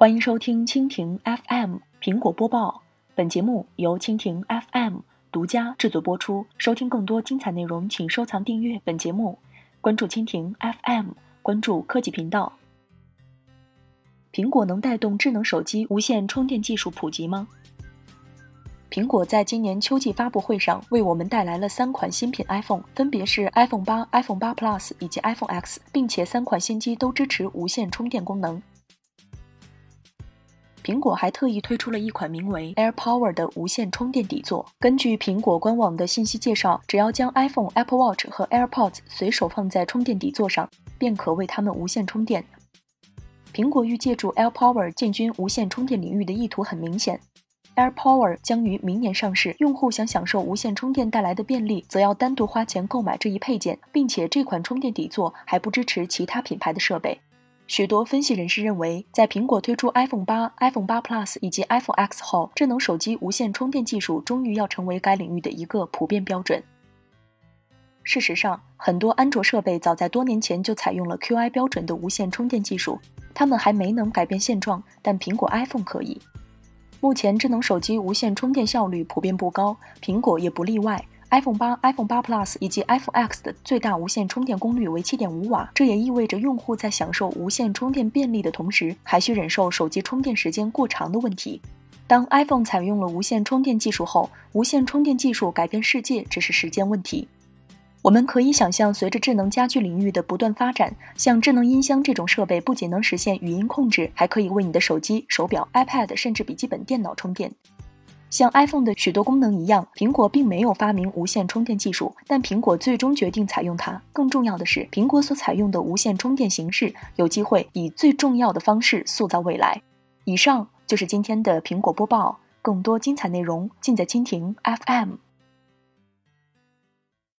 欢迎收听蜻蜓 FM 苹果播报，本节目由蜻蜓 FM 独家制作播出。收听更多精彩内容，请收藏订阅本节目，关注蜻蜓 FM， 关注科技频道。苹果能带动智能手机无线充电技术普及吗？苹果在今年秋季发布会上为我们带来了三款新品 iPhone， 分别是 iPhone 8、iPhone 8 Plus 以及 iPhone X， 并且三款新机都支持无线充电功能。苹果还特意推出了一款名为 AirPower 的无线充电底座。根据苹果官网的信息介绍，只要将 iPhone、Apple Watch 和 AirPods 随手放在充电底座上，便可为它们无线充电。苹果欲借助 AirPower 进军无线充电领域的意图很明显。AirPower 将于明年上市，用户想享受无线充电带来的便利，则要单独花钱购买这一配件，并且这款充电底座还不支持其他品牌的设备。许多分析人士认为，在苹果推出 iPhone 8、iPhone 8 Plus 以及 iPhone X 后，智能手机无线充电技术终于要成为该领域的一个普遍标准。事实上，很多安卓设备早在多年前就采用了 Qi 标准的无线充电技术，它们还没能改变现状，但苹果 iPhone 可以。目前智能手机无线充电效率普遍不高，苹果也不例外。iPhone 8、iPhone 8 Plus 以及 iPhone X 的最大无线充电功率为 7.5 瓦，这也意味着用户在享受无线充电便利的同时，还需忍受手机充电时间过长的问题。当 iPhone 采用了无线充电技术后，无线充电技术改变世界只是时间问题。我们可以想象，随着智能家居领域的不断发展，像智能音箱这种设备不仅能实现语音控制，还可以为你的手机、手表、iPad 甚至笔记本电脑充电。像 iPhone 的许多功能一样，苹果并没有发明无线充电技术，但苹果最终决定采用它。更重要的是，苹果所采用的无线充电形式有机会以最重要的方式塑造未来。以上就是今天的苹果播报，更多精彩内容尽在蜻蜓 FM。